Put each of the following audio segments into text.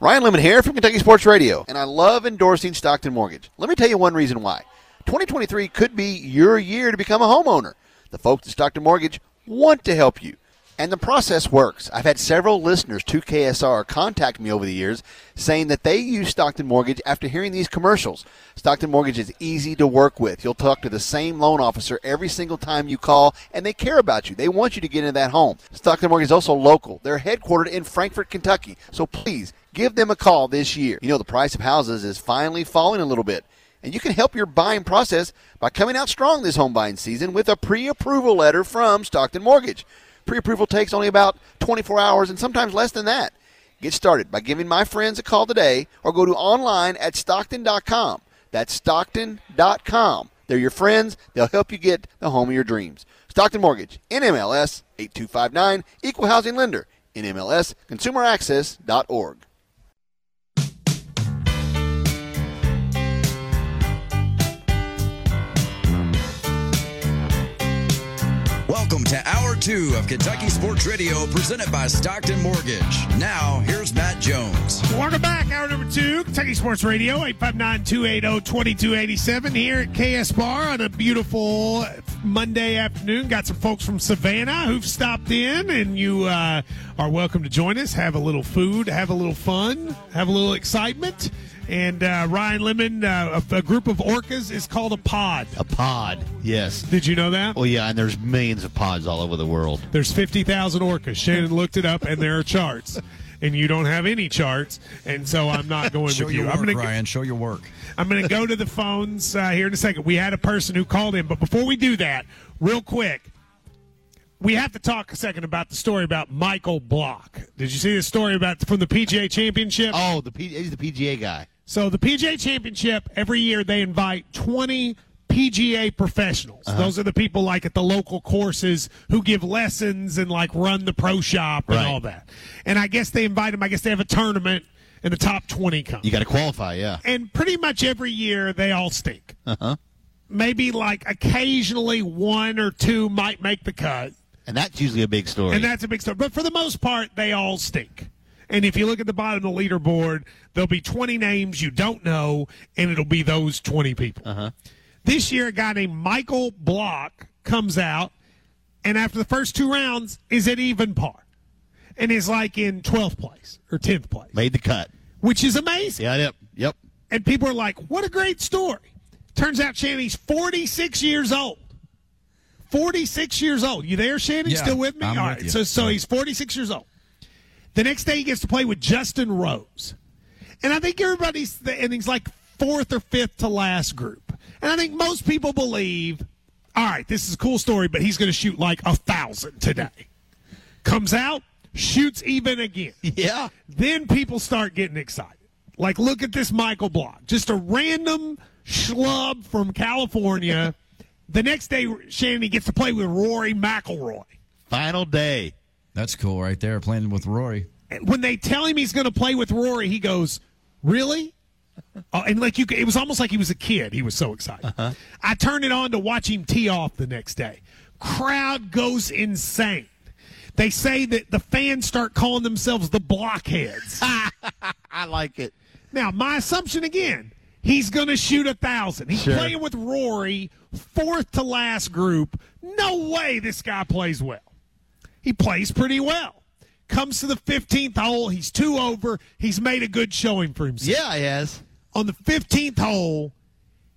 Ryan Lemon here from Kentucky Sports Radio, and I love endorsing Stockton Mortgage. Let me tell you one reason why. 2023 could be your year to become a homeowner. The folks at Stockton Mortgage want to help you, and the process works. I've had several listeners to KSR contact me over the years saying that they use Stockton Mortgage after hearing these commercials. Stockton Mortgage is easy to work with. You'll talk to the same loan officer every single time you call, and they care about you. They want you to get into that home. Stockton Mortgage is also local. They're headquartered in Frankfort, Kentucky, so please give them a call this year. You know, the price of houses is finally falling a little bit, and you can help your buying process by coming out strong this home buying season with a pre-approval letter from Stockton Mortgage. Pre-approval takes only about 24 hours and sometimes less than that. Get started by giving my friends a call today or go to online at Stockton.com. That's Stockton.com. They're your friends. They'll help you get the home of your dreams. Stockton Mortgage, NMLS 8259, Equal Housing Lender, NMLS, ConsumerAccess.org. Welcome to Hour 2 of Kentucky Sports Radio, presented by Stockton Mortgage. Now, here's Matt Jones. Welcome back, Hour Number 2, Kentucky Sports Radio, 859-280-2287 here at KS Bar on a beautiful Monday afternoon. Got some folks from Savannah who've stopped in, and you are welcome to join us. Have a little food, have a little fun, have a little excitement. And Ryan Lemon, a group of orcas is called a pod. A pod, yes. Did you know that? Well, yeah, and there's millions of pods all over the world. There's 50,000 orcas. Shannon looked it up, and there are charts. And you don't have any charts, and so I'm not going with you. Show your work, Ryan. Show your work. I'm going to go to the phones here in a second. We had a person who called in, but before we do that, real quick, we have to talk a second about the story about Michael Block. Did you see the story about from the PGA Championship? Oh, he's the PGA guy. So the PGA Championship, every year they invite 20 PGA professionals. Uh-huh. Those are the people like at the local courses who give lessons and like run the pro shop and all that. And I guess they invite them. I guess they have a tournament and the top 20 come. You got to qualify, yeah. And pretty much every year they all stink. Uh-huh. Maybe like occasionally one or two might make the cut. And that's usually a big story. And that's a big story. But for the most part, they all stink. And if you look at the bottom of the leaderboard, there'll be 20 names you don't know, and it'll be those 20 people. Uh-huh. This year, a guy named Michael Block comes out, and after the first two rounds, is at even par. And is like in 12th place or 10th place. Made the cut. Which is amazing. Yeah, yep. And people are like, what a great story. Turns out Shanny's 46 years old. 46 years old. You there, Shannon? Yeah, still with me? I'm all right. So he's 46 years old. The next day he gets to play with Justin Rose. And I think everybody's, and he's like fourth or fifth to last group. And I think most people believe, all right, this is a cool story, but he's going to shoot like 1,000 today. Comes out, shoots even again. Yeah. Then people start getting excited. Like, look at this Michael Block. Just a random schlub from California. The next day, Shannon, he gets to play with Rory McIlroy. Final day. That's cool right there, playing with Rory. And when they tell him he's going to play with Rory, he goes, really? And like it was almost like he was a kid. He was so excited. Uh-huh. I turned it on to watch him tee off the next day. Crowd goes insane. They say that the fans start calling themselves the Blockheads. I like it. Now, my assumption again, he's going to shoot 1,000. He's playing with Rory, fourth to last group. No way this guy plays well. He plays pretty well. Comes to the 15th hole. He's two over. He's made a good showing for himself. Yeah, he has. On the 15th hole,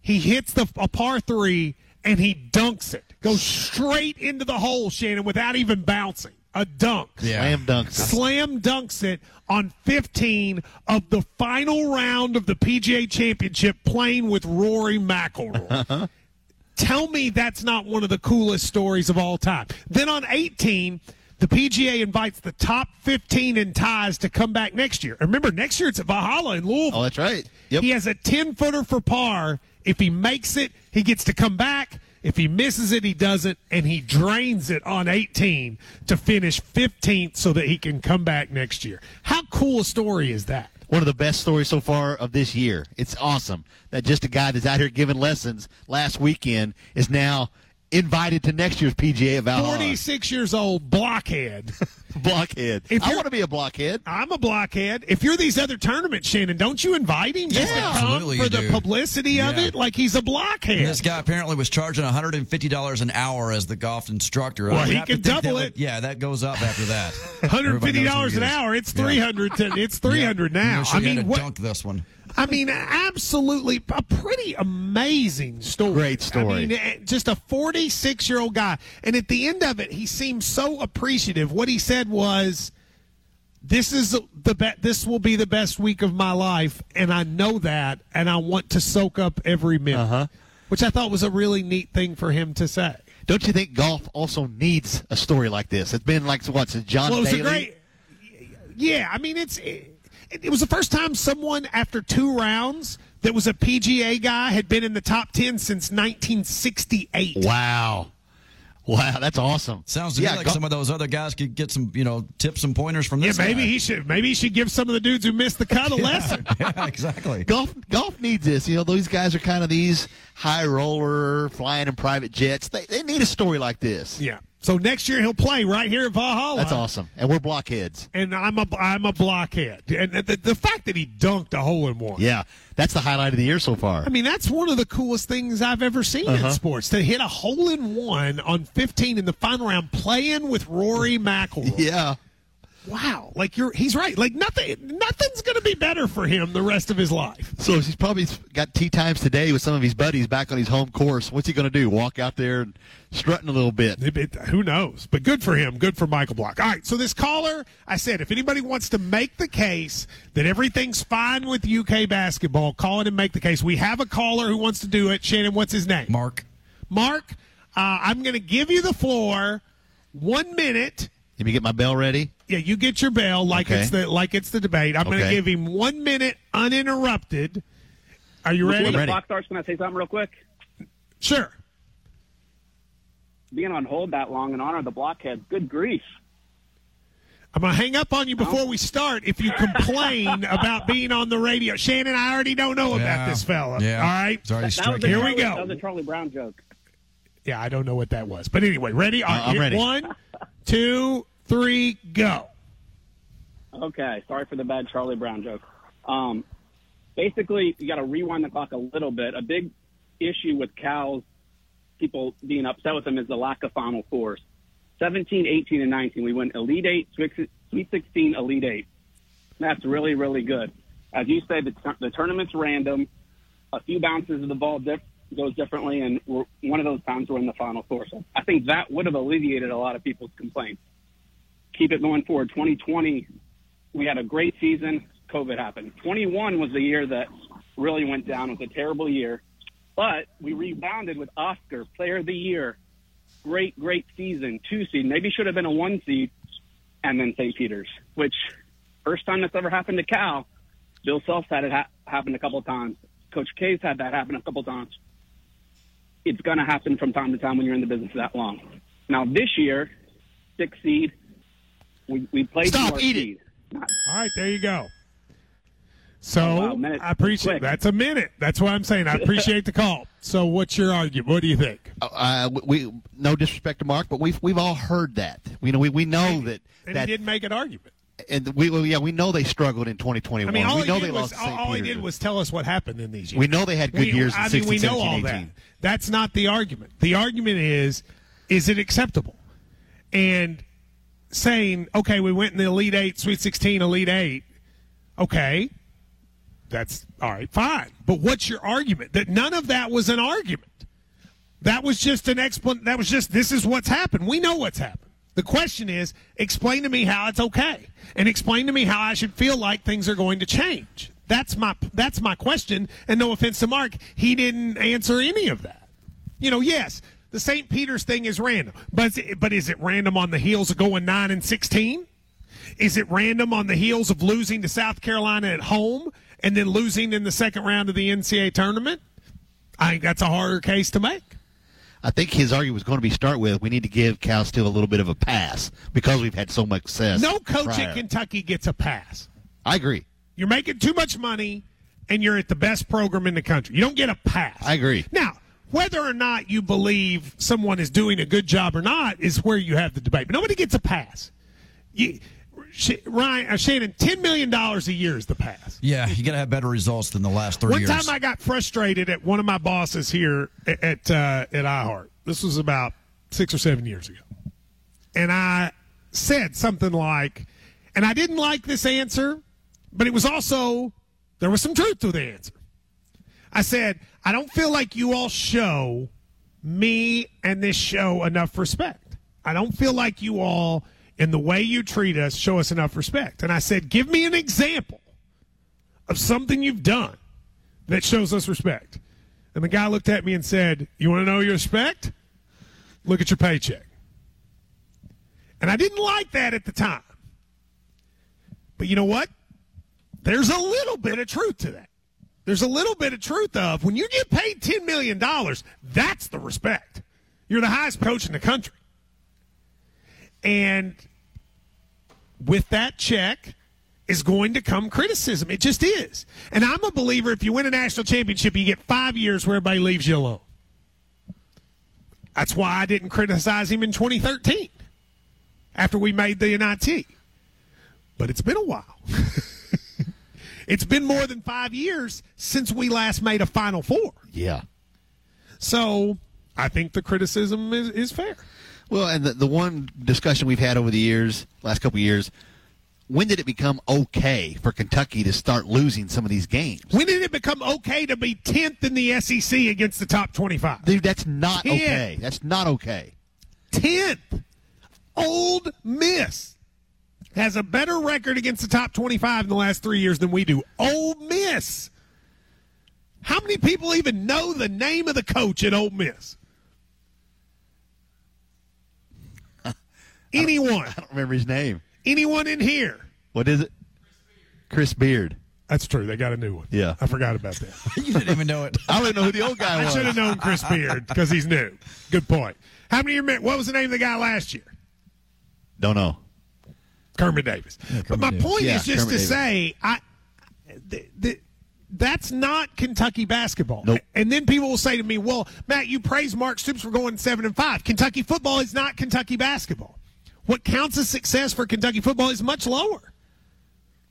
he hits a par three, and he dunks it. Goes straight into the hole, Shannon, without even bouncing. A dunk. Yeah. Slam dunks. Slam dunks it on 15 of the final round of the PGA Championship playing with Rory McIlroy. Uh-huh. Tell me that's not one of the coolest stories of all time. Then on 18... the PGA invites the top 15 in ties to come back next year. Remember, next year it's at Valhalla in Louisville. Oh, that's right. Yep. He has a 10-footer for par. If he makes it, he gets to come back. If he misses it, he doesn't, and he drains it on 18 to finish 15th so that he can come back next year. How cool a story is that? One of the best stories so far of this year. It's awesome that just a guy that's out here giving lessons last weekend is now – invited to next year's PGA at Valhalla. 46 years old blockhead Blockhead. I want to be a blockhead. I'm a blockhead. If you're these other tournaments, Shannon, don't you invite him just to come for the publicity of it? Like, he's a blockhead. And this guy apparently was charging $150 an hour as the golf instructor. Well, he can double it. That goes up after that. $150 an hour. It's $300. It's $300 now. I mean, what? Dunk this one. I mean, absolutely a pretty amazing story. Great story. I mean, just a 46-year-old guy. And at the end of it, he seemed so appreciative. What he said was, this will be the best week of my life, and I know that, and I want to soak up every minute, which I thought was a really neat thing for him to say. Don't you think golf also needs a story like this? It's been like, what, since John Daly? I mean, It was the first time someone, after two rounds, that was a PGA guy, had been in the top 10 since 1968. Wow, that's awesome. Sounds to me like some of those other guys could get some, tips and pointers from this guy. Maybe he should give some of the dudes who missed the cut a lesson. Yeah, exactly. Golf needs this. These guys are kind of these high roller, flying in private jets. They need a story like this. Yeah. So next year he'll play right here at Valhalla. That's awesome. And we're blockheads. And I'm a blockhead. And the fact that he dunked a hole in one. Yeah, that's the highlight of the year so far. I mean, that's one of the coolest things I've ever seen in sports, to hit a hole in one on 15 in the final round playing with Rory McIlroy. Yeah. Wow. Like, he's right. Like, nothing's going to be better for him the rest of his life. So he's probably got tee times today with some of his buddies back on his home course. What's he going to do? Walk out there and strutting a little bit. Who knows? But good for him. Good for Michael Block. All right, so this caller, I said, if anybody wants to make the case that everything's fine with UK basketball, call in and make the case. We have a caller who wants to do it. Shannon, what's his name? Mark, I'm going to give you the floor. 1 minute. Let me get my bell ready. Yeah, you get your bell it's the debate. I'm going to give him 1 minute uninterrupted. Are you ready? The clock starts. Can I say something real quick? Sure. Being on hold that long in honor of the blockhead, good grief. I'm going to hang up on you before we start if you complain about being on the radio. Shannon, I already don't know about this fella. Yeah. All right? Here we go. That was a Charlie Brown joke. Yeah, I don't know what that was. But anyway, ready? All right, I'm ready. 1, 2, 3, go. Okay, sorry for the bad Charlie Brown joke. Basically, you got to rewind the clock a little bit. A big issue with Cal's people being upset with them is the lack of Final Fours. 17, 18, and 19. We went Elite Eight, Sweet 16, Elite Eight. That's really, really good. As you say, the tournament's random. A few bounces of the ball goes differently, and one of those times we're in the Final Four. So I think that would have alleviated a lot of people's complaints. Keep it going forward. 2020, we had a great season. COVID happened. 21 was the year that really went down. It was a terrible year. But we rebounded with Oscar, Player of the Year. Great, great season. 2 seed. Maybe should have been a 1 seed. And then St. Peter's, which first time that's ever happened to Cal. Bill Self's had it happen a couple of times. Coach K's had that happen a couple of times. It's going to happen from time to time when you're in the business that long. Now, this year, 6 seed. We played. Stop eating. All right, there you go. So I appreciate that's a minute. That's what I'm saying. I appreciate the call. So what's your argument? What do you think? We no disrespect to Mark, but we've all heard that. We know that. And he didn't make an argument. And we know they struggled in 2021. I mean, all he did was tell us what happened in these years. We know they had good years. I mean, 16, we know 17, all 18. That. That's not the argument. The argument is it acceptable? And saying, okay, we went in the Elite Eight, Sweet 16, Elite Eight. Okay, that's all right, fine. But what's your argument? That none of that was an argument. That was just an explanation. That was just this is what's happened. We know what's happened. The question is, explain to me how it's okay, and explain to me how I should feel like things are going to change. That's my question. And no offense to Mark, he didn't answer any of that. Yes. The St. Peter's thing is random, but is it random on the heels of going 9-16? Is it random on the heels of losing to South Carolina at home and then losing in the second round of the NCAA tournament? I think that's a harder case to make. I think his argument was going to be start with we need to give Cal still a little bit of a pass because we've had so much success. No coach at Kentucky gets a pass. I agree. You're making too much money, and you're at the best program in the country. You don't get a pass. I agree. Now, whether or not you believe someone is doing a good job or not is where you have the debate. But nobody gets a pass. Shannon, $10 million a year is the pass. Yeah, you got to have better results than the last three years. One time I got frustrated at one of my bosses here at iHeart. This was about 6 or 7 years ago. And I said something like, and I didn't like this answer, but it was also, there was some truth to the answer. I said, I don't feel like you all show me and this show enough respect. I don't feel like you all, in the way you treat us, show us enough respect. And I said, give me an example of something you've done that shows us respect. And the guy looked at me and said, you want to know your respect? Look at your paycheck. And I didn't like that at the time. But you know what? There's a little bit of truth to that. There's a little bit of truth of when you get paid $10 million, that's the respect. You're the highest coach in the country. And with that check is going to come criticism. It just is. And I'm a believer if you win a national championship, you get 5 years where everybody leaves you alone. That's why I didn't criticize him in 2013 after we made the NIT. But it's been a while. It's been more than 5 years since we last made a Final Four. Yeah. So I think the criticism is fair. Well, and the one discussion we've had over the years, last couple of years, when did it become okay for Kentucky to start losing some of these games? When did it become okay to be 10th in the SEC against the top 25? Dude, that's not okay. That's not okay. 10th. Ole Miss has a better record against the top 25 in the last 3 years than we do. Ole Miss. How many people even know the name of the coach at Ole Miss? Anyone. I don't remember his name. Anyone in here? What is it? Chris Beard. That's true. They got a new one. Yeah. I forgot about that. You didn't even know it. I didn't know who the old guy was. I should have known Chris Beard because he's new. Good point. How many of you, what was the name of the guy last year? Don't know. Kermit Davis. Yeah, but my point is just Kermit to Davis. Say that's not Kentucky basketball. Nope. And then people will say to me, well, Matt, you praise Mark Stoops for going 7-5. Kentucky football is not Kentucky basketball. What counts as success for Kentucky football is much lower.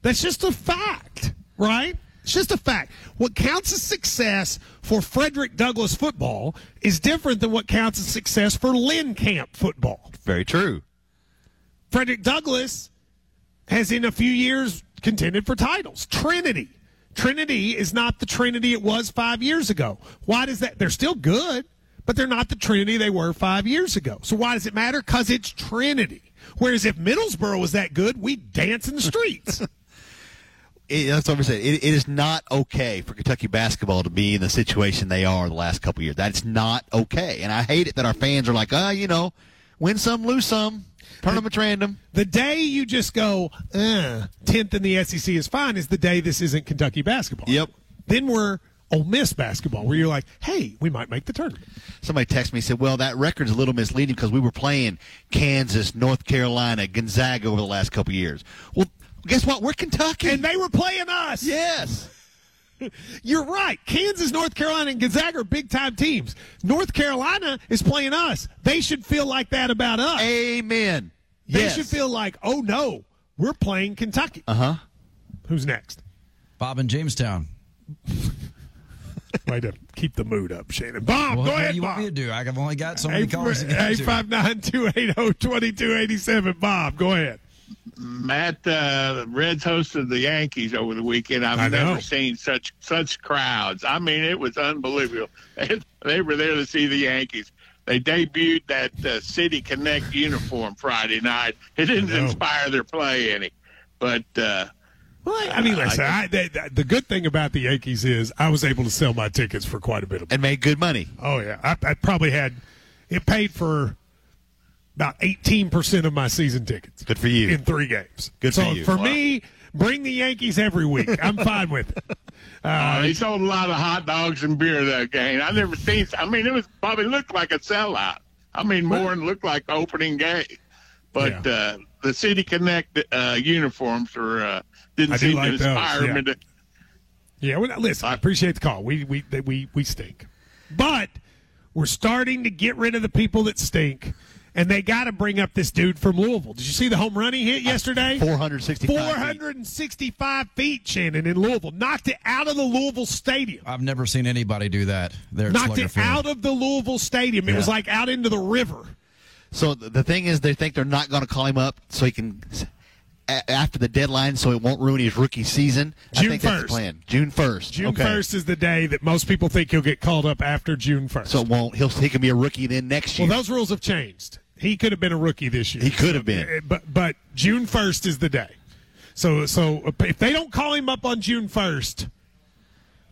That's just a fact, right? It's just a fact. What counts as success for Frederick Douglass football is different than what counts as success for Lynn Camp football. Very true. Frederick Douglass has in a few years contended for titles. Trinity is not the Trinity it was 5 years ago. Why does that? They're still good, but they're not the Trinity they were 5 years ago. So why does it matter? Because it's Trinity. Whereas if Middlesboro was that good, we'd dance in the streets. That's what I'm saying. It is not okay for Kentucky basketball to be in the situation they are the last couple of years. That's not okay. And I hate it that our fans are like, win some, lose some. Tournament random. The day you just go, 10th in the SEC is fine is the day this isn't Kentucky basketball. Yep. Then we're Ole Miss basketball where you're like, hey, we might make the tournament. Somebody texted me and said, well, that record's a little misleading because we were playing Kansas, North Carolina, Gonzaga over the last couple years. Well, guess what? We're Kentucky. And they were playing us. Yes. You're right. Kansas, North Carolina, and Gonzaga are big-time teams. North Carolina is playing us. They should feel like that about us. Amen. Yes. They should feel like, oh, no, we're playing Kentucky. Uh-huh. Who's next? Bob in Jamestown. Way to keep the mood up, Shannon. Bob, go ahead, Bob. What do you want me to do? I've only got so many callers to get to. 859-280-2287. Bob, go ahead. Matt, Reds hosted the Yankees over the weekend. I've never seen such crowds. I mean, it was unbelievable. They were there to see the Yankees. They debuted that City Connect uniform Friday night. It didn't inspire their play any. But, the good thing about the Yankees is I was able to sell my tickets for quite a bit of money. And made good money. Oh, yeah. I probably had – it paid for – about 18% of my season tickets. Good for you. In 3 games. Good for you. So for me, bring the Yankees every week. I'm fine with it. They sold a lot of hot dogs and beer that game. I never seen. I mean, it was probably looked like a sellout. I mean, more than looked like opening game. But the City Connect uniforms didn't seem to inspire me to. Yeah, listen. I appreciate the call. We stink, but we're starting to get rid of the people that stink. And they got to bring up this dude from Louisville. Did you see the home run he hit yesterday? 465 feet, Shannon, in Louisville. Knocked it out of the Louisville Stadium. I've never seen anybody do that. Knocked it out of the Louisville Stadium. It was like out into the river. So the thing is, they think they're not going to call him up so he can after the deadline, so it won't ruin his rookie season. June 1st. I think that's the plan. June 1st. June 1st is the day that most people think he'll get called up after June 1st. So it won't. He can be a rookie then next year. Well, those rules have changed. He could have been a rookie this year. He could have been. But June 1st is the day. So if they don't call him up on June 1st,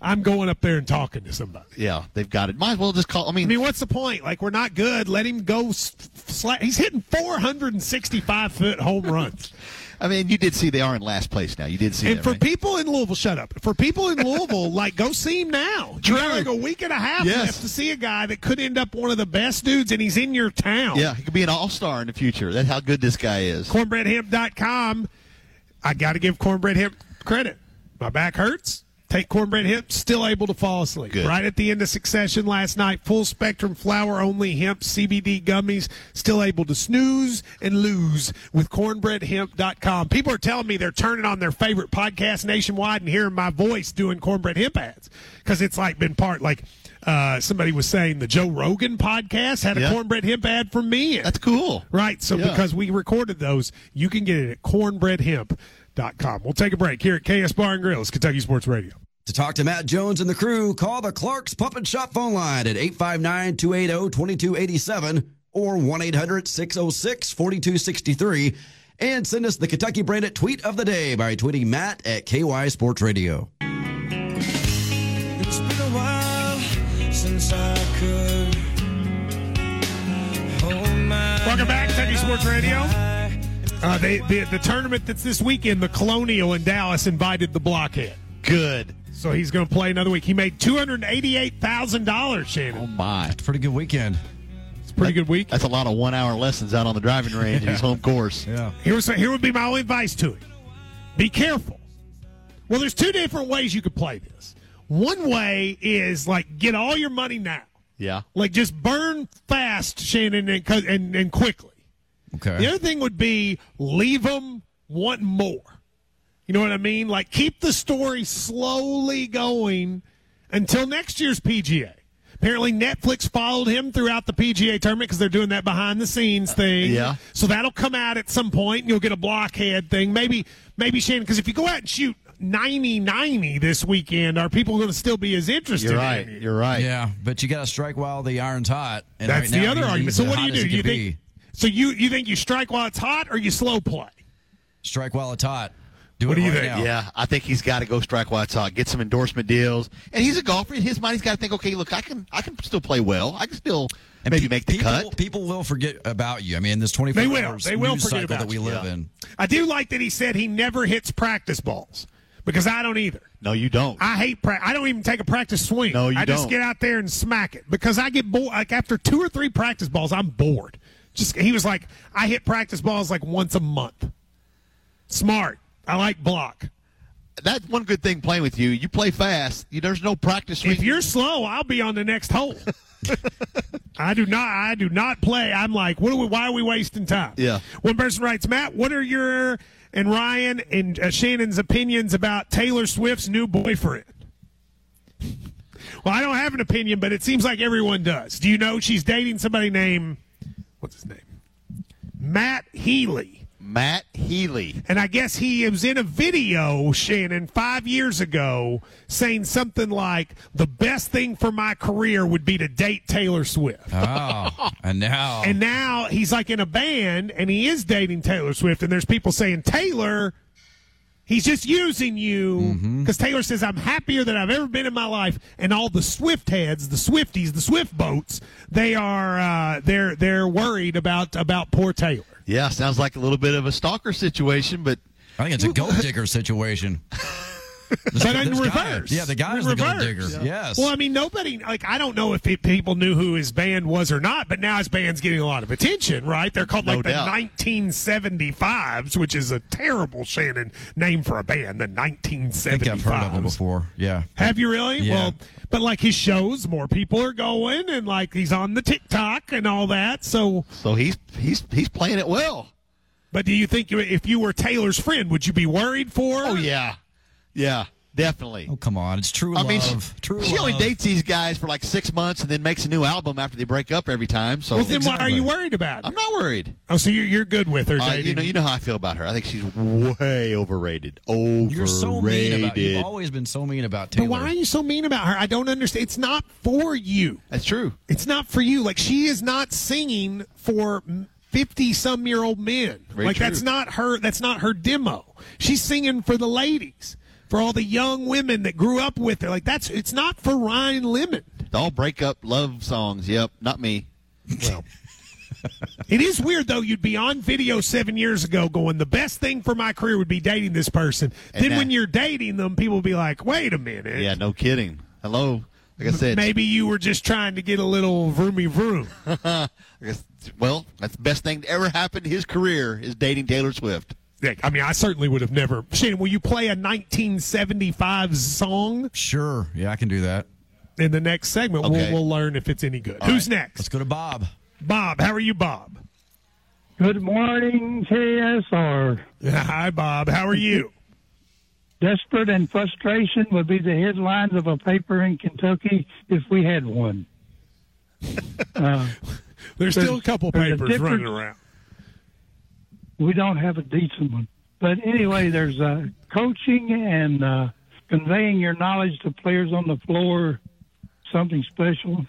I'm going up there and talking to somebody. Yeah, they've got it. Might as well just call. I mean, what's the point? Like, we're not good. Let him go. He's hitting 465-foot home runs. I mean, you did see they are in last place now. You did see that, right? People in Louisville, shut up. For people in Louisville, like, go see him now. You got like a week and a half left to see a guy that could end up one of the best dudes, and he's in your town. Yeah, he could be an all-star in the future. That's how good this guy is. Cornbreadhemp.com. I got to give Cornbread Hemp credit. My back hurts. Take Cornbread Hemp, still able to fall asleep. Good. Right at the end of Succession last night, full-spectrum flower-only hemp CBD gummies, still able to snooze and lose with CornbreadHemp.com. People are telling me they're turning on their favorite podcast nationwide and hearing my voice doing Cornbread Hemp ads because it's like been part like – somebody was saying the Joe Rogan podcast had a Cornbread Hemp ad from me. That's cool. Right, so because we recorded those, you can get it at cornbreadhemp.com. We'll take a break here at KS Bar and Grill, Kentucky Sports Radio. To talk to Matt Jones and the crew, call the Clark's Pump and Shop phone line at 859-280-2287 or 1-800-606-4263. And send us the Kentucky branded tweet of the day by tweeting Matt at KY Sports Radio. It's been a while since I could hold my Welcome back, Kentucky Sports Radio. The tournament that's this weekend, the Colonial in Dallas, invited the Blockhead. Good. So he's going to play another week. He made $288,000, Shannon. Oh, my. That's a pretty good weekend. It's a pretty good week. That's a lot of one-hour lessons out on the driving range in his home course. Yeah. Here would be my only advice to him. Be careful. Well, there's two different ways you could play this. One way is, like, get all your money now. Yeah. Like, just burn fast, Shannon, and quickly. Okay. The other thing would be leave them, want more. You know what I mean? Like, keep the story slowly going until next year's PGA. Apparently, Netflix followed him throughout the PGA tournament because they're doing that behind-the-scenes thing. Yeah. So that'll come out at some point, and you'll get a blockhead thing. Maybe Shannon, because if you go out and shoot 90-90 this weekend, are people going to still be as interested in it? You're right. Yeah, but you got to strike while the iron's hot. And that's right, the other argument. So what do you do? You think you strike while it's hot, or you slow play? Strike while it's hot. What do you think? Now. Yeah, I think he's got to go strike while it's hot, get some endorsement deals. And he's a golfer. In his mind, he's got to think, okay, look, I can still play well. I can still maybe make the cut. People will forget about you. I mean, this 24-hour news cycle that we live in. I do like that he said he never hits practice balls. Because I don't either. No, you don't. I hate practice. I don't even take a practice swing. No, you don't. I just get out there and smack it. Because I get bored. Like, after 2 or 3 practice balls, I'm bored. He was like, I hit practice balls like once a month. Smart. I like block. That's one good thing playing with you. You play fast. There's no practice swing. If you're slow, I'll be on the next hole. I do not play. I'm like, why are we wasting time? Yeah. One person writes, Matt, what are your – and Ryan and Shannon's opinions about Taylor Swift's new boyfriend? Well, I don't have an opinion, but it seems like everyone does. Do you know she's dating somebody named, what's his name? Matt Healy. And I guess he was in a video, Shannon, 5 years ago saying something like, the best thing for my career would be to date Taylor Swift. Oh, and now he's like in a band, and he is dating Taylor Swift, and there's people saying, Taylor, he's just using you, because Taylor says, I'm happier than I've ever been in my life, and all the Swift heads, the Swifties, the Swift boats, they are they're worried about poor Taylor. Yeah, sounds like a little bit of a stalker situation, but I think it's a gold digger situation. But in reverse. Yeah, the guy's the gold digger. Yeah. Yes. Well, I mean, nobody, like, I don't know if people knew who his band was or not, but now his band's getting a lot of attention, right? They're called, like, the 1975s, which is a terrible, Shannon, name for a band, the 1975s. I think I've heard of them before, yeah. Have you really? Yeah. Well, but, like, his shows, more people are going, and, like, he's on the TikTok and all that, so. So he's playing it well. But do you think if you were Taylor's friend, would you be worried for her? Oh, yeah. Yeah, definitely. Oh, come on. It's true love. I mean, she only dates these guys for like 6 months and then makes a new album after they break up every time. So well, then why are you worried about it? I'm not worried. Oh, so you're good with her, dating. You know how I feel about her. I think she's way overrated. You're so mean about her. You've always been so mean about Taylor. But why are you so mean about her? I don't understand. It's not for you. That's true. It's not for you. Like, she is not singing for 50-some-year-old men. Very true. That's not her demo. She's singing for the ladies, for all the young women that grew up with her. Like, it's not for Ryan Lemon. All breakup love songs. Yep, not me. Well, it is weird, though. You'd be on video 7 years ago going, the best thing for my career would be dating this person. And then when you're dating them, people will be like, wait a minute. Yeah, no kidding. Hello. Like I said, maybe you were just trying to get a little vroomy vroom. Well, that's the best thing that ever happened to his career is dating Taylor Swift. I mean, I certainly would have never. Shannon, will you play a 1975 song? Sure. Yeah, I can do that. In the next segment, we'll learn if it's any good. Who's next? Let's go to Bob. Bob, how are you, Bob? Good morning, KSR. Hi, Bob. How are you? Desperate and frustration would be the headlines of a paper in Kentucky if we had one. There's still a couple papers running around. We don't have a decent one. But anyway, there's coaching and conveying your knowledge to players on the floor, something special.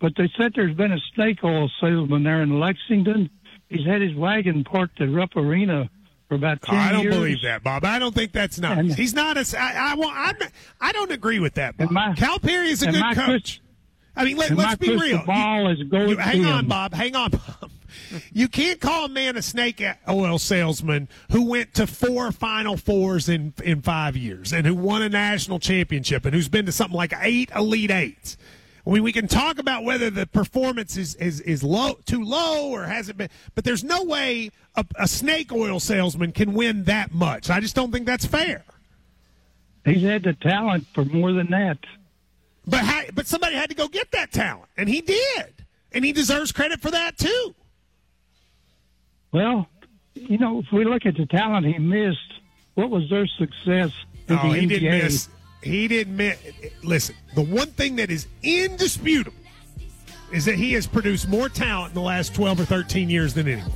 But they said there's been a snake oil salesman there in Lexington. He's had his wagon parked at Rupp Arena for about 10 years. I don't believe that, Bob. I don't think that's nice. And he's not a – I don't agree with that, Bob. Cal Perry is a good coach. I mean, let's be real. The ball is going Hang on, Bob. You can't call a man a snake oil salesman who went to 4 Final Fours in 5 years and who won a national championship and who's been to something like 8 Elite Eights. We can talk about whether the performance is low, too low or hasn't been, but there's no way a snake oil salesman can win that much. I just don't think that's fair. He's had the talent for more than that. But somebody had to go get that talent, and he did, and he deserves credit for that too. Well, you know, if we look at the talent he missed, what was their success in the NBA? He didn't miss. He didn't miss. Listen, the one thing that is indisputable is that he has produced more talent in the last 12 or 13 years than anyone.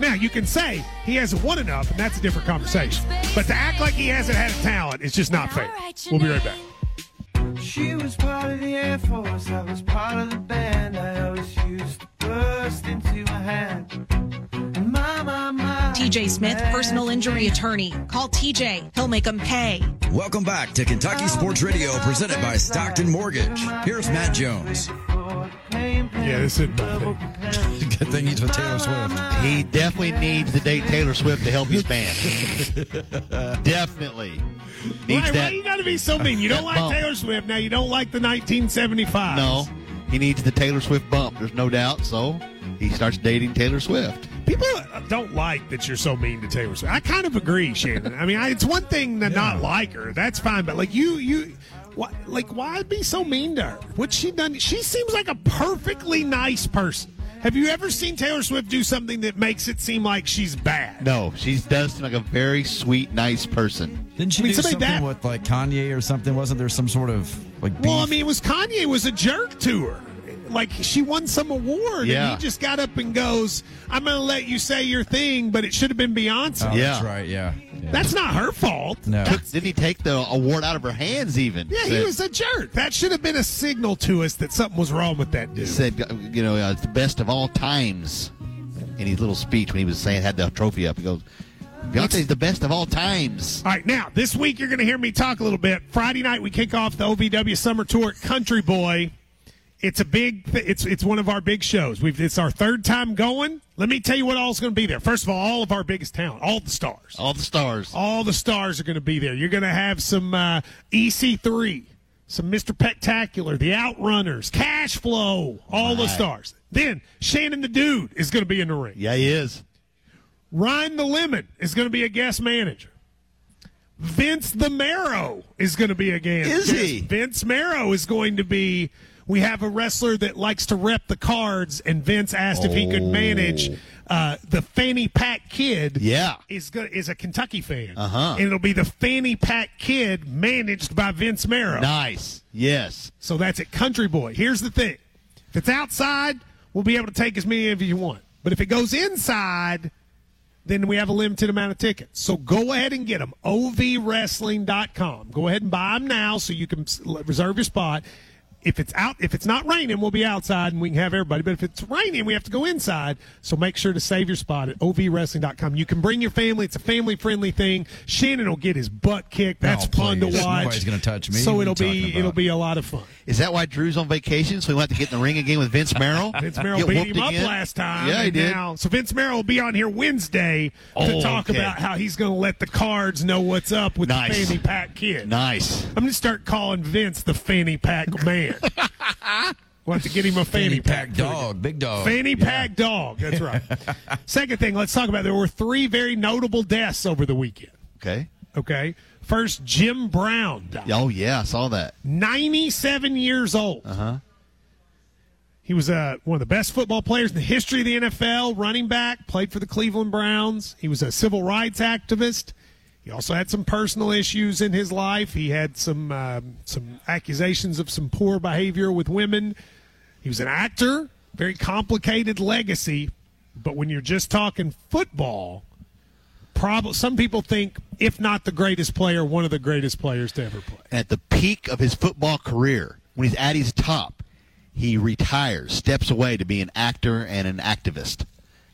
Now, you can say he hasn't won enough, and that's a different conversation. But to act like he hasn't had a talent is just not fair. We'll be right back. She was part of the Air Force, I was part of the band. I always used to burst into my hand. TJ Smith, personal injury attorney. Call TJ. He'll make them pay. Welcome back to Kentucky Sports Radio, presented by Stockton Mortgage. Here's Matt Jones. Yeah, this is good thing he's with Taylor Swift. He definitely needs to date Taylor Swift to help his band. Definitely. Why you got to be so mean? You don't like Taylor Swift. Now you don't like the 1975. No, he needs the Taylor Swift bump. There's no doubt. So he starts dating Taylor Swift. People don't like that you're so mean to Taylor Swift. I kind of agree, Shannon. I mean, it's one thing to not like her. That's fine. But, like, why be so mean to her? What's she done? She seems like a perfectly nice person. Have you ever seen Taylor Swift do something that makes it seem like she's bad? No, she does seem like a very sweet, nice person. Didn't she do something with, like, Kanye or something? Wasn't there some sort of, like, beef? Well, I mean, it was Kanye was a jerk to her. Like, she won some award, and he just got up and goes, I'm going to let you say your thing, but it should have been Beyonce. Oh, yeah. That's right, yeah. That's not her fault. No. Didn't he take the award out of her hands even? Yeah, he was a jerk. That should have been a signal to us that something was wrong with that dude. He said, you know, it's the best of all times in his little speech when he was saying, had the trophy up. He goes, Beyonce's the best of all times. All right, now, this week you're going to hear me talk a little bit. Friday night we kick off the OVW Summer Tour at Country Boy. It's a big. It's one of our big shows. It's our third time going. Let me tell you what all's going to be there. First of all of our biggest talent, all the stars. All the stars. All the stars are going to be there. You're going to have some EC3, some Mr. Pectacular, the Outrunners, Cash Flow, all the stars. Then Shannon the Dude is going to be in the ring. Yeah, he is. Ryan the Lemon is going to be a guest manager. Vince the Marrow is going to be a guest. Is he? Vince Marrow is going to be... We have a wrestler that likes to rep the cards, and Vince asked if he could manage the Fanny Pack Kid. Yeah, is a Kentucky fan. Uh-huh. And it'll be the Fanny Pack Kid managed by Vince Marrow. Nice. Yes. So that's at Country Boy. Here's the thing: if it's outside, we'll be able to take as many of you want. But if it goes inside, then we have a limited amount of tickets. So go ahead and get them. OVWrestling.com. Go ahead and buy them now so you can reserve your spot. If it's not raining, we'll be outside and we can have everybody. But if it's raining, we have to go inside. So make sure to save your spot at OVWrestling.com. You can bring your family. It's a family-friendly thing. Shannon will get his butt kicked. That's fun to watch. Nobody's going to touch me. So it'll be a lot of fun. Is that why Drew's on vacation? So we will have to get in the ring again with Vince Merrill? Vince Merrill beat him up last time. Yeah, he did. So Vince Merrill will be on here Wednesday to talk about how he's going to let the cards know what's up with the Fanny Pack Kid. Nice. I'm going to start calling Vince the Fanny Pack Man. We'll have to get him a fanny pack dog. Big dog. Fanny pack dog. That's right. Second thing, let's talk about. There were three very notable deaths over the weekend. Okay. First, Jim Brown died. Oh, yeah. I saw that. 97 years old. Uh-huh. He was one of the best football players in the history of the NFL, running back, played for the Cleveland Browns. He was a civil rights activist. He also had some personal issues in his life. He had some accusations of some poor behavior with women. He was an actor, very complicated legacy. But when you're just talking football, some people think, if not the greatest player, one of the greatest players to ever play. At the peak of his football career, when he's at his top, he retires, steps away to be an actor and an activist.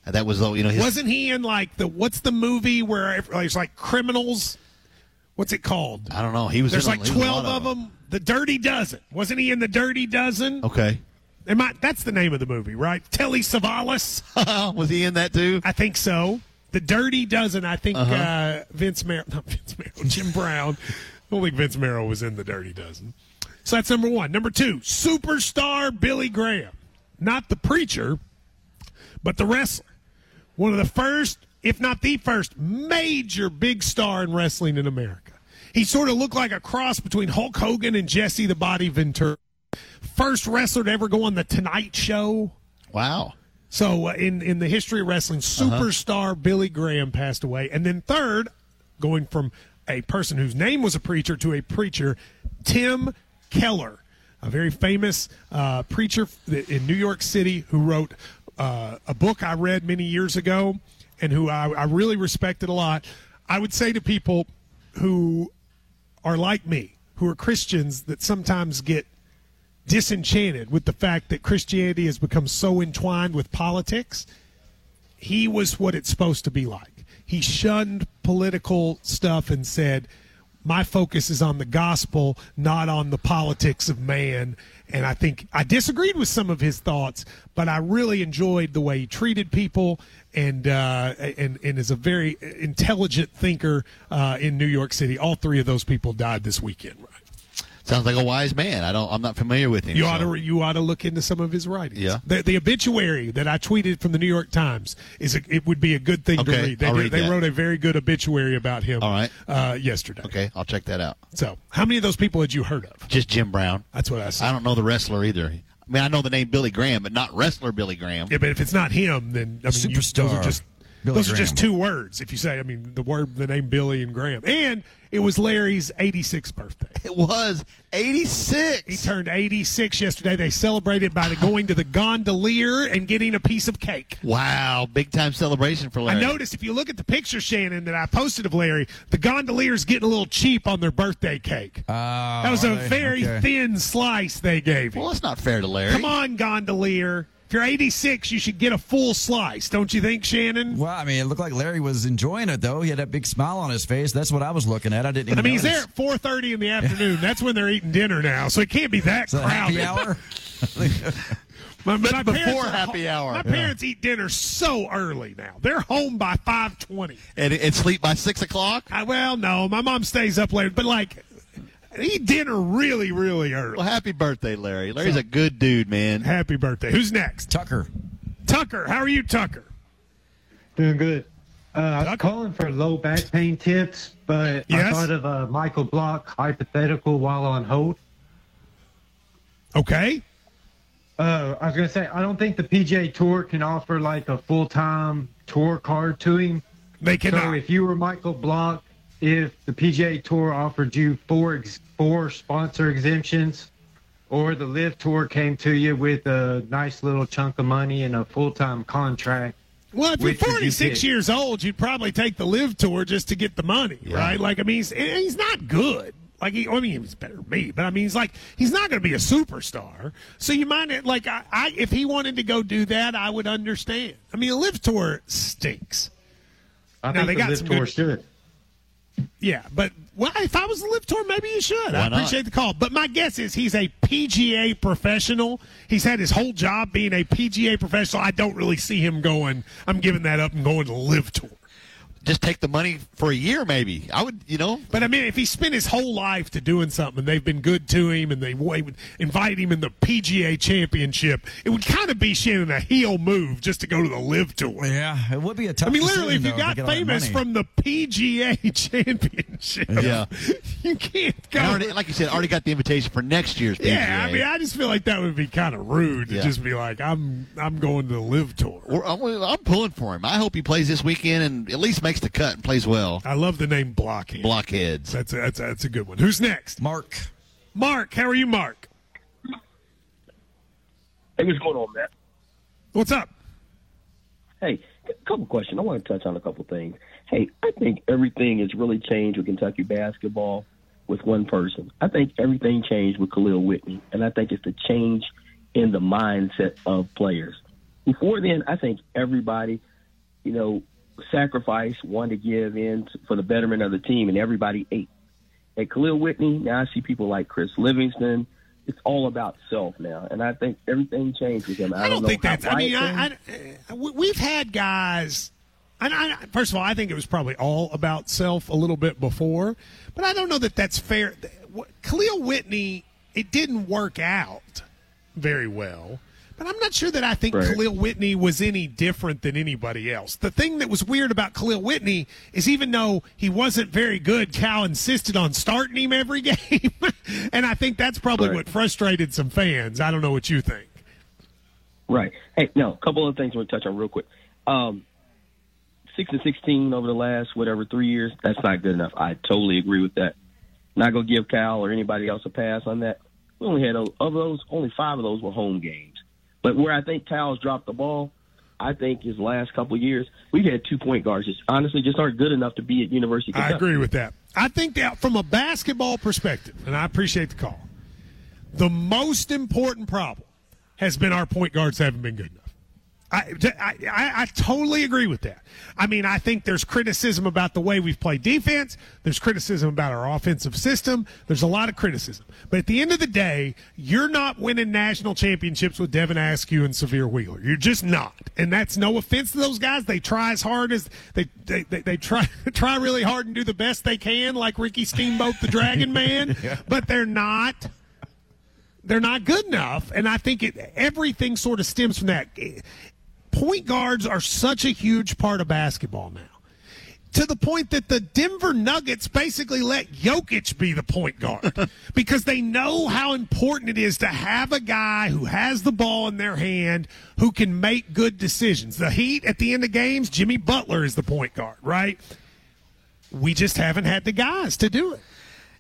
That was, wasn't he in what's the movie where there's criminals? What's it called? I don't know. He was. There's 12 of them. The Dirty Dozen. Wasn't he in The Dirty Dozen? Okay. That's the name of the movie, right? Telly Savalas. Was he in that too? I think so. The Dirty Dozen. I think Jim Brown. I don't think Vince Marrow was in The Dirty Dozen. So that's number one. Number two, Superstar Billy Graham, not the preacher, but the wrestler. One of the first, if not the first, major big star in wrestling in America. He sort of looked like a cross between Hulk Hogan and Jesse the Body Ventura. First wrestler to ever go on The Tonight Show. Wow. So in the history of wrestling, Superstar Billy Graham passed away. And then third, going from a person whose name was a preacher to a preacher, Tim Keller, a very famous preacher in New York City who wrote a book I read many years ago and who I really respected a lot. I would say to people who are like me, who are Christians that sometimes get disenchanted with the fact that Christianity has become so entwined with politics, he was what it's supposed to be like. He shunned political stuff and said, my focus is on the gospel, not on the politics of man. And I think I disagreed with some of his thoughts, but I really enjoyed the way he treated people and is a very intelligent thinker in New York City. All three of those people died this weekend. Right? Sounds like a wise man. I'm not familiar with him. You ought to look into some of his writings. Yeah. The obituary that I tweeted from the New York Times it would be a good thing to read. They wrote a very good obituary about him. All right. Yesterday. Okay, I'll check that out. So, how many of those people had you heard of? Just Jim Brown. That's what I said. I don't know the wrestler either. I mean, I know the name Billy Graham, but not wrestler Billy Graham. Yeah, but if it's not him, then Superstar. Those are just two words. If you say, the name Billy and Graham, and it was Larry's 86th birthday. It was 86. He turned 86 yesterday. They celebrated by going to the Gondolier and getting a piece of cake. Wow, big time celebration for Larry. I noticed if you look at the picture, Shannon, that I posted of Larry, the Gondolier's getting a little cheap on their birthday cake. That was a very thin slice they gave him. Well, that's not fair to Larry. Come on, Gondolier. If you're 86, you should get a full slice, don't you think, Shannon? Well, it looked like Larry was enjoying it, though. He had that big smile on his face. That's what I was looking at. I didn't even notice. He's there at 4:30 in the afternoon. That's when they're eating dinner now, so it can't be that crowded. Happy hour? But before happy hour. My parents eat dinner so early now. They're home by 5:20. And sleep by 6 o'clock? Well, no. My mom stays up later. But, like, eat dinner really, really early. Well, happy birthday, Larry. Larry's a good dude, man. Happy birthday. Who's next? Tucker, how are you, Tucker? Doing good. I was calling for low back pain tips, but yes. I thought of a Michael Block hypothetical while on hold. Okay. I was going to say, I don't think the PGA Tour can offer like a full-time tour card to him. They cannot. So if you were Michael Block, if the PGA Tour offered you four sponsor exemptions, or the LIV Tour came to you with a nice little chunk of money and a full-time contract. Well, if you're 46 years old, you'd probably take the LIV Tour just to get the money, right? Like, I mean, he's not good. Like, he's better than me, but I mean, he's like, he's not going to be a superstar. So you might, like, if he wanted to go do that, I would understand. I mean, the LIV Tour stinks. I think the LIV Tour should. Yeah, but if I was the LIV Tour, maybe you should. I appreciate the call. But my guess is he's a PGA professional. He's had his whole job being a PGA professional. I don't really see him going, I'm giving that up and going to LIV Tour. Just take the money for a year, maybe. I would, But, I mean, if he spent his whole life to doing something and they've been good to him and they would invite him in the PGA Championship, it would kind of be Shannon a heel move just to go to the LIV Tour. Yeah, it would be a tough decision, literally, if you got famous from the PGA Championship, you can't go. Already, like you said, already got the invitation for next year's PGA. Yeah, I mean, I just feel like that would be kind of rude to just be like, I'm going to the LIV Tour. I'm pulling for him. I hope he plays this weekend and at least makes the cut and plays well. I love the name Blockhead. Blockheads. That's a good one. Who's next? Mark, how are you, Mark? Hey, what's going on, Matt? What's up? Hey, a couple questions. I want to touch on a couple things. Hey, I think everything has really changed with Kentucky basketball with one person. I think everything changed with Khalil Whitney, and I think it's the change in the mindset of players. Before then, I think everybody, sacrifice, one to give in for the betterment of the team, and everybody ate. At Khalil Whitney, now I see people like Chris Livingston. It's all about self now, and I think everything changed with him. We've had guys. And first of all, I think it was probably all about self a little bit before, but I don't know that that's fair. Khalil Whitney, it didn't work out very well. But I'm not sure that I think Khalil Whitney was any different than anybody else. The thing that was weird about Khalil Whitney is even though he wasn't very good, Cal insisted on starting him every game. And I think that's probably what frustrated some fans. I don't know what you think. Right. Hey, no, a couple of things I want to touch on real quick. 6-16 over the last, 3 years, that's not good enough. I totally agree with that. Not going to give Cal or anybody else a pass on that. We only had, of those, only 5 of those were home games. But where I think Kyle's dropped the ball, I think his last couple of years, we've had 2 point guards that honestly just aren't good enough to be at University of Kentucky. I agree with that. I think that from a basketball perspective, and I appreciate the call, the most important problem has been our point guards haven't been good enough. I totally agree with that. I mean, I think there's criticism about the way we've played defense. There's criticism about our offensive system. There's a lot of criticism. But at the end of the day, you're not winning national championships with Devin Askew and Severe Wheeler. You're just not. And that's no offense to those guys. They try as hard as they try really hard and do the best they can, like Ricky Steamboat, the Dragon Man. Yeah. But they're not good enough. And I think everything sort of stems from that. Point guards are such a huge part of basketball now, to the point that the Denver Nuggets basically let Jokic be the point guard because they know how important it is to have a guy who has the ball in their hand who can make good decisions. The Heat, at the end of games, Jimmy Butler is the point guard, right? We just haven't had the guys to do it.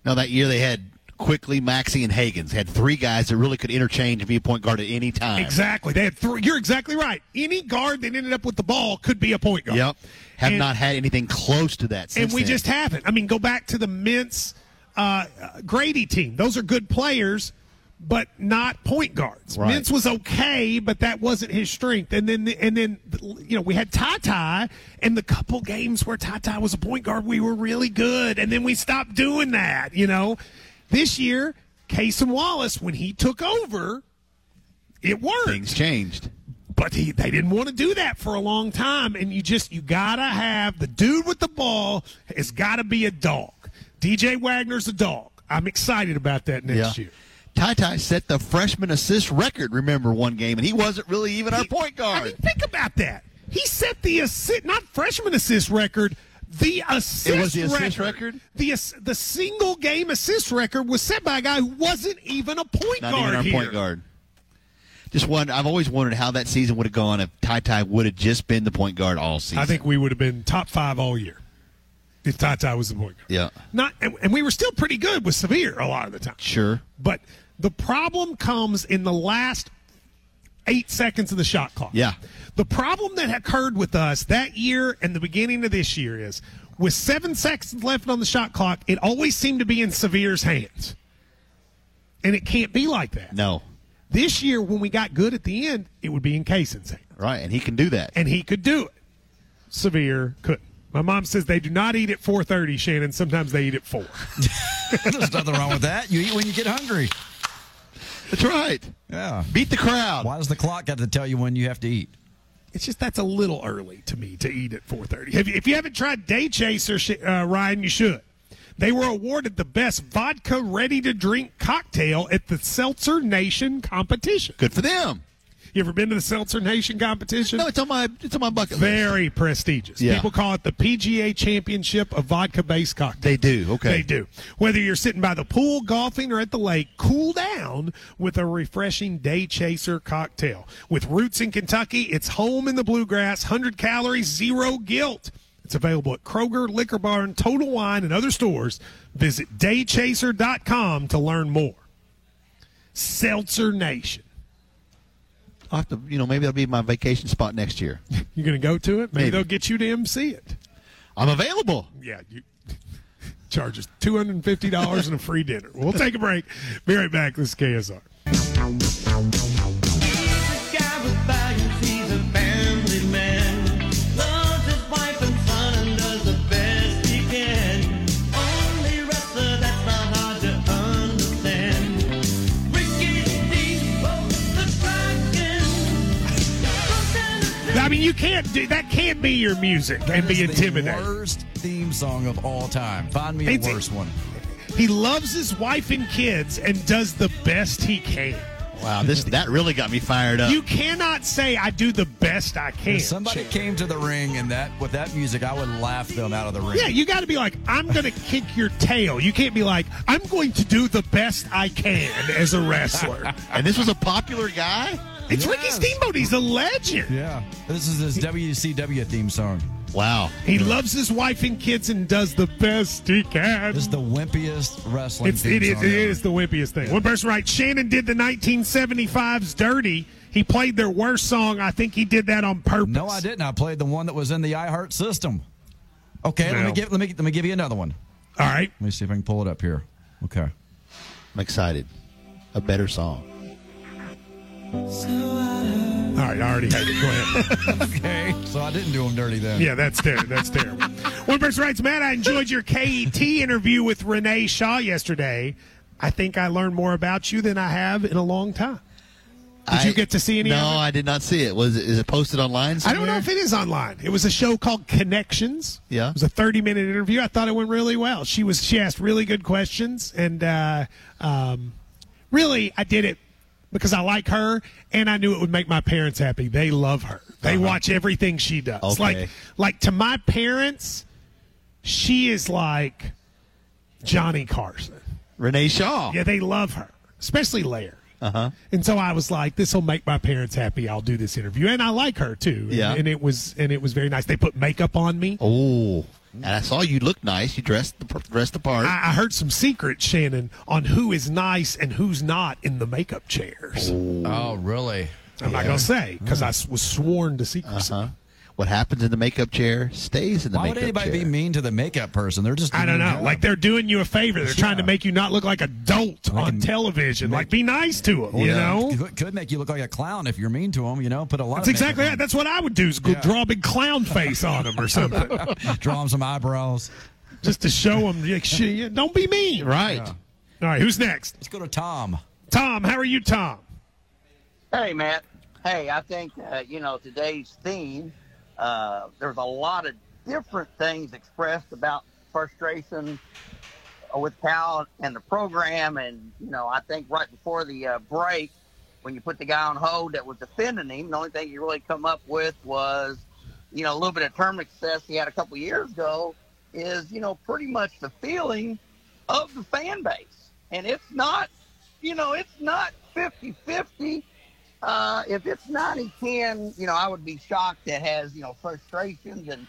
Now, that year they had Quickly, Maxey, and Higgins, had 3 guys that really could interchange and be a point guard at any time. Exactly. They had 3. You're exactly right. Any guard that ended up with the ball could be a point guard. Yep. Not had anything close to that since. And we then just haven't. I mean, go back to the Mintz Grady team. Those are good players, but not point guards. Right. Mintz was okay, but that wasn't his strength. And then we had Ty-Ty, and the couple games where Ty-Ty was a point guard, we were really good. And then we stopped doing that. This year, Kaysen Wallace, when he took over, it worked. Things changed. But they didn't want to do that for a long time, and you gotta have the dude with the ball has got to be a dog. DJ Wagner's a dog. I'm excited about that next year. Ty-Ty set the freshman assist record, remember, one game, and he wasn't really even our point guard. I mean, think about that. He set the assist, not freshman assist record, the assist record. It was the assist record? The single game assist record was set by a guy who wasn't even a point guard. Not even our point guard. Just one. I've always wondered how that season would have gone if Ty-Ty would have just been the point guard all season. I think we would have been top five all year if Ty-Ty was the point guard. Yeah. And we were still pretty good with Sevier a lot of the time. Sure. But the problem comes in the last 8 seconds of the shot clock. Yeah. The problem that occurred with us that year and the beginning of this year is with 7 seconds left on the shot clock, it always seemed to be in Sevier's hands. And it can't be like that. No. This year, when we got good at the end, it would be in Kaysen's hands. Right, and he can do that. And he could do it. Sevier couldn't. My mom says they do not eat at 4:30, Shannon. Sometimes they eat at 4. There's nothing wrong with that. You eat when you get hungry. That's right. Yeah. Beat the crowd. Why does the clock have to tell you when you have to eat? It's just that's a little early to me to eat at 4:30. If you haven't tried Day Chaser, Ryan, you should. They were awarded the best vodka ready-to-drink cocktail at the Seltzer Nation competition. Good for them. You ever been to the Seltzer Nation competition? No, it's on my bucket list. Very prestigious. Yeah. People call it the PGA Championship of vodka-based cocktails. They do, okay. They do. Whether you're sitting by the pool, golfing, or at the lake, cool down with a refreshing Day Chaser cocktail. With roots in Kentucky, it's home in the bluegrass, 100 calories, zero guilt. It's available at Kroger, Liquor Barn, Total Wine, and other stores. Visit daychaser.com to learn more. Seltzer Nation. I'll have to, maybe that'll be my vacation spot next year. You're going to go to it? Maybe they'll get you to MC it. I'm available. Yeah, you charge us $250 and a free dinner. We'll take a break. Be right back. This is KSR. I mean, you can't do that. Can't be your music and be intimidating. Worst theme song of all time. Find me the worst one. He loves his wife and kids and does the best he can. Wow, that really got me fired up. You cannot say I do the best I can. If somebody came to the ring and that with that music, I would laugh them out of the ring. Yeah, you got to be like, I'm going to kick your tail. You can't be like, I'm going to do the best I can as a wrestler. And this was a popular guy. It's Ricky Steamboat. He's a legend. Yeah. This is his WCW theme song. Wow. He loves his wife and kids and does the best he can. This is the wimpiest wrestling theme song. It is the wimpiest thing. One person writes, Shannon did the 1975's dirty. He played their worst song. I think he did that on purpose. No, I didn't. I played the one that was in the iHeart system. Okay, no. Let me give you another one. All right. Let me see if I can pull it up here. Okay. I'm excited. A better song. So all right, I already heard it. Go ahead. Okay. So I didn't do them dirty then. Yeah, that's terrible. That's terrible. One person writes, Matt, I enjoyed your KET interview with Renee Shaw yesterday. I think I learned more about you than I have in a long time. Did you get to see any of it? No, I did not see it. Is it posted online somewhere? I don't know if it is online. It was a show called Connections. Yeah. It was a 30-minute interview. I thought it went really well. She asked really good questions. And really, I did it because I like her, and I knew it would make my parents happy. They love her. They watch everything she does. Okay. Like to my parents, she is like Johnny Carson. Renee Shaw. Yeah, they love her, especially Larry. Uh-huh. And so I was like, this will make my parents happy. I'll do this interview. And I like her, too. Yeah. And it was very nice. They put makeup on me. Oh, and I saw you look nice. You dressed the part. I heard some secrets, Shannon, on who is nice and who's not in the makeup chairs. Ooh. Oh, really? I'm not going to say because I was sworn to secrecy. Uh-huh. What happens in the makeup chair stays in the makeup chair. Why would anybody be mean to the makeup person? They're just I don't know. Like they're doing you a favor. They're trying to make you not look like a dolt on television. Like be nice to them, you know? Could make you look like a clown if you're mean to them, you know? Put a lot. That's exactly it. That's what I would do is draw a big clown face on them or something. Draw them some eyebrows. Just to show them, don't be mean. Right. Yeah. All right, who's next? Let's go to Tom. Tom, how are you, Tom? Hey, Matt. Hey, I think, today's theme, there's a lot of different things expressed about frustration with Cal and the program. And, I think right before the break, when you put the guy on hold that was defending him, the only thing you really come up with was, a little bit of term excess he had a couple years ago is, pretty much the feeling of the fan base. And it's not, it's not 50-50. If it's 90-10, I would be shocked. That has, frustrations and,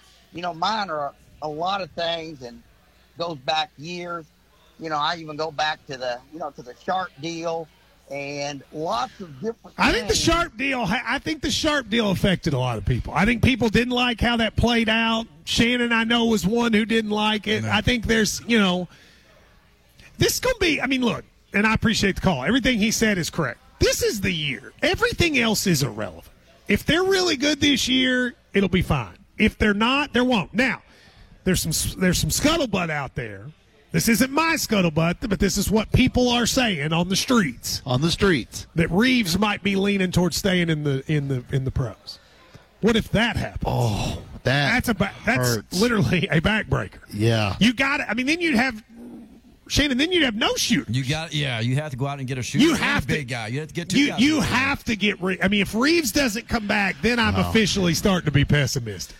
mine are a lot of things and goes back years. I even go back to the, to the Sharp deal. And lots of different I think the Sharp deal affected a lot of people. I think people didn't like how that played out. Shannon, I know, was one who didn't like it. I think there's, this could be, look, and I appreciate the call. Everything he said is correct. This is the year. Everything else is irrelevant. If they're really good this year, it'll be fine. If they're not, there won't. Now, there's some scuttlebutt out there. This isn't my scuttlebutt, but this is what people are saying on the streets. On the streets, that Reeves might be leaning towards staying in the pros. What if that happens? Oh, that's literally a backbreaker. Yeah, you got it. Then you'd have Shannon. Then you'd have no shooter. You have to go out and get a shooter. You have a big guy. You have to get two. You have to get. If Reeves doesn't come back, then I'm officially starting to be pessimistic.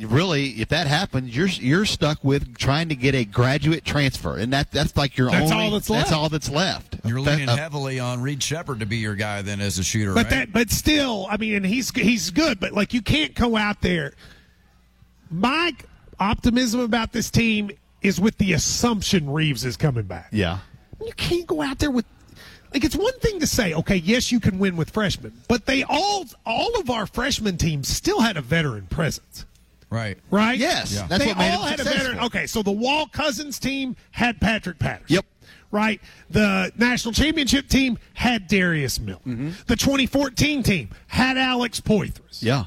Really, if that happens, you're stuck with trying to get a graduate transfer, and that's like all that's left. You're leaning heavily on Reed Shepard to be your guy then as a shooter, but right? But still, and he's good, but you can't go out there. My optimism about this team is with the assumption Reeves is coming back. Yeah, you can't go out there with. It's one thing to say, okay, yes, you can win with freshmen, but they all of our freshman teams still had a veteran presence. Right? Yes. Yeah. That's what made all had a veteran. Okay, so the Wall Cousins team had Patrick Patterson. Yep. Right? The national championship team had Darius Mill. Mm-hmm. The 2014 team had Alex Poitras. Yeah.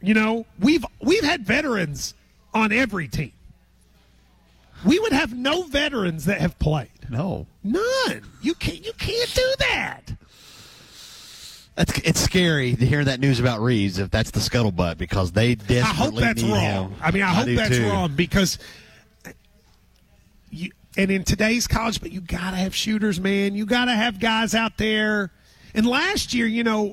We've had veterans on every team. We would have no veterans that have played. No. None. You can't do that. It's scary to hear that news about Reeves, if that's the scuttlebutt, because they desperately need him. I hope that's wrong. I hope that's wrong, because in today's college, but you got to have shooters, man. You got to have guys out there. And last year,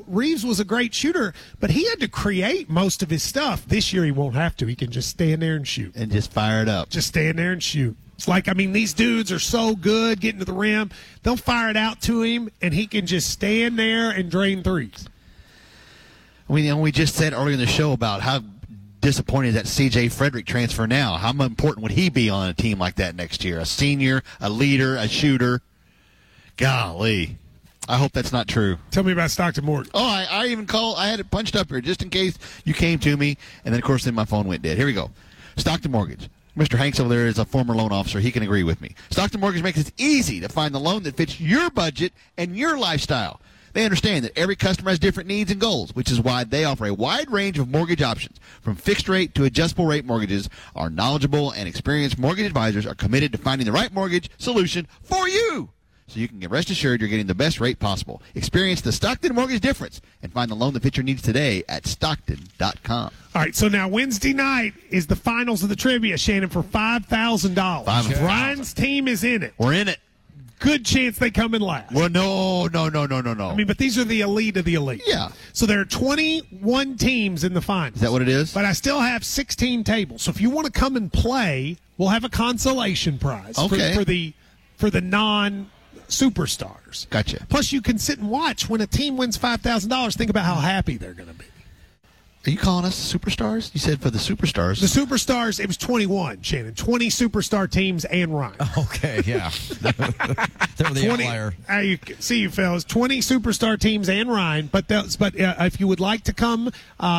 Reeves was a great shooter, but he had to create most of his stuff. This year he won't have to. He can just stand there and shoot. And just fire it up. Just stand there and shoot. It's like, these dudes are so good getting to the rim. They'll fire it out to him, and he can just stand there and drain threes. We just said earlier in the show about how disappointed that C.J. Frederick transfer now. How important would he be on a team like that next year? A senior, a leader, a shooter. Golly. I hope that's not true. Tell me about Stockton Mortgage. Oh, I had it punched up here just in case you came to me, and then, of course, my phone went dead. Here we go. Stockton Mortgage. Mr. Hanks over there is a former loan officer. He can agree with me. Stockton Mortgage makes it easy to find the loan that fits your budget and your lifestyle. They understand that every customer has different needs and goals, which is why they offer a wide range of mortgage options. From fixed rate to adjustable rate mortgages, our knowledgeable and experienced mortgage advisors are committed to finding the right mortgage solution for you. So you can get rest assured you're getting the best rate possible. Experience the Stockton Mortgage difference and find the loan that fits your needs today at Stockton.com. All right, so now Wednesday night is the finals of the trivia, Shannon, for $5,000. Ryan's team is in it. We're in it. Good chance they come in last. Well, no. But these are the elite of the elite. Yeah. So there are 21 teams in the finals. Is that what it is? But I still have 16 tables. So if you want to come and play, we'll have a consolation prize for the non- superstars. Gotcha. Plus, you can sit and watch when a team wins $5,000. Think about how happy they're going to be. Are you calling us superstars? You said for the superstars. The superstars, it was 21, Shannon. 20 superstar teams and Ryan. Okay, yeah. They're the outlier. See you, fellas. 20 superstar teams and Ryan. But if you would like to come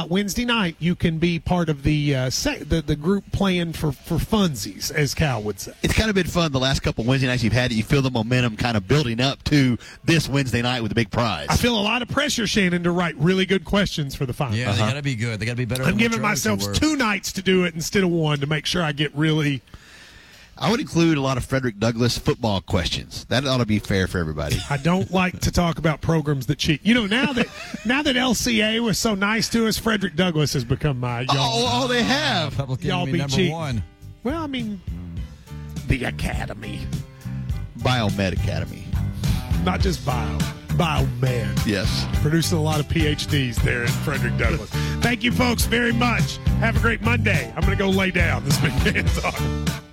Wednesday night, you can be part of the group playing for funsies, as Cal would say. It's kind of been fun the last couple Wednesday nights you've had. You feel the momentum kind of building up to this Wednesday night with a big prize. I feel a lot of pressure, Shannon, to write really good questions for the final. Yeah, they got to be good. They got to be better. I'm giving myself 2 nights to do it instead of one to make sure I get really. I would include a lot of Frederick Douglass football questions. That ought to be fair for everybody. I don't like to talk about programs that cheat. You know, now that LCA was so nice to us, Frederick Douglass has become my y'all. Oh, they have. Public y'all be number cheating. One. Well, I mean, the Academy. Biomed Academy. Not just bio. Biomed. Yes. Producing a lot of PhDs there at Frederick Douglass. Thank you, folks, very much. Have a great Monday. I'm going to go lay down. This has been Hands On.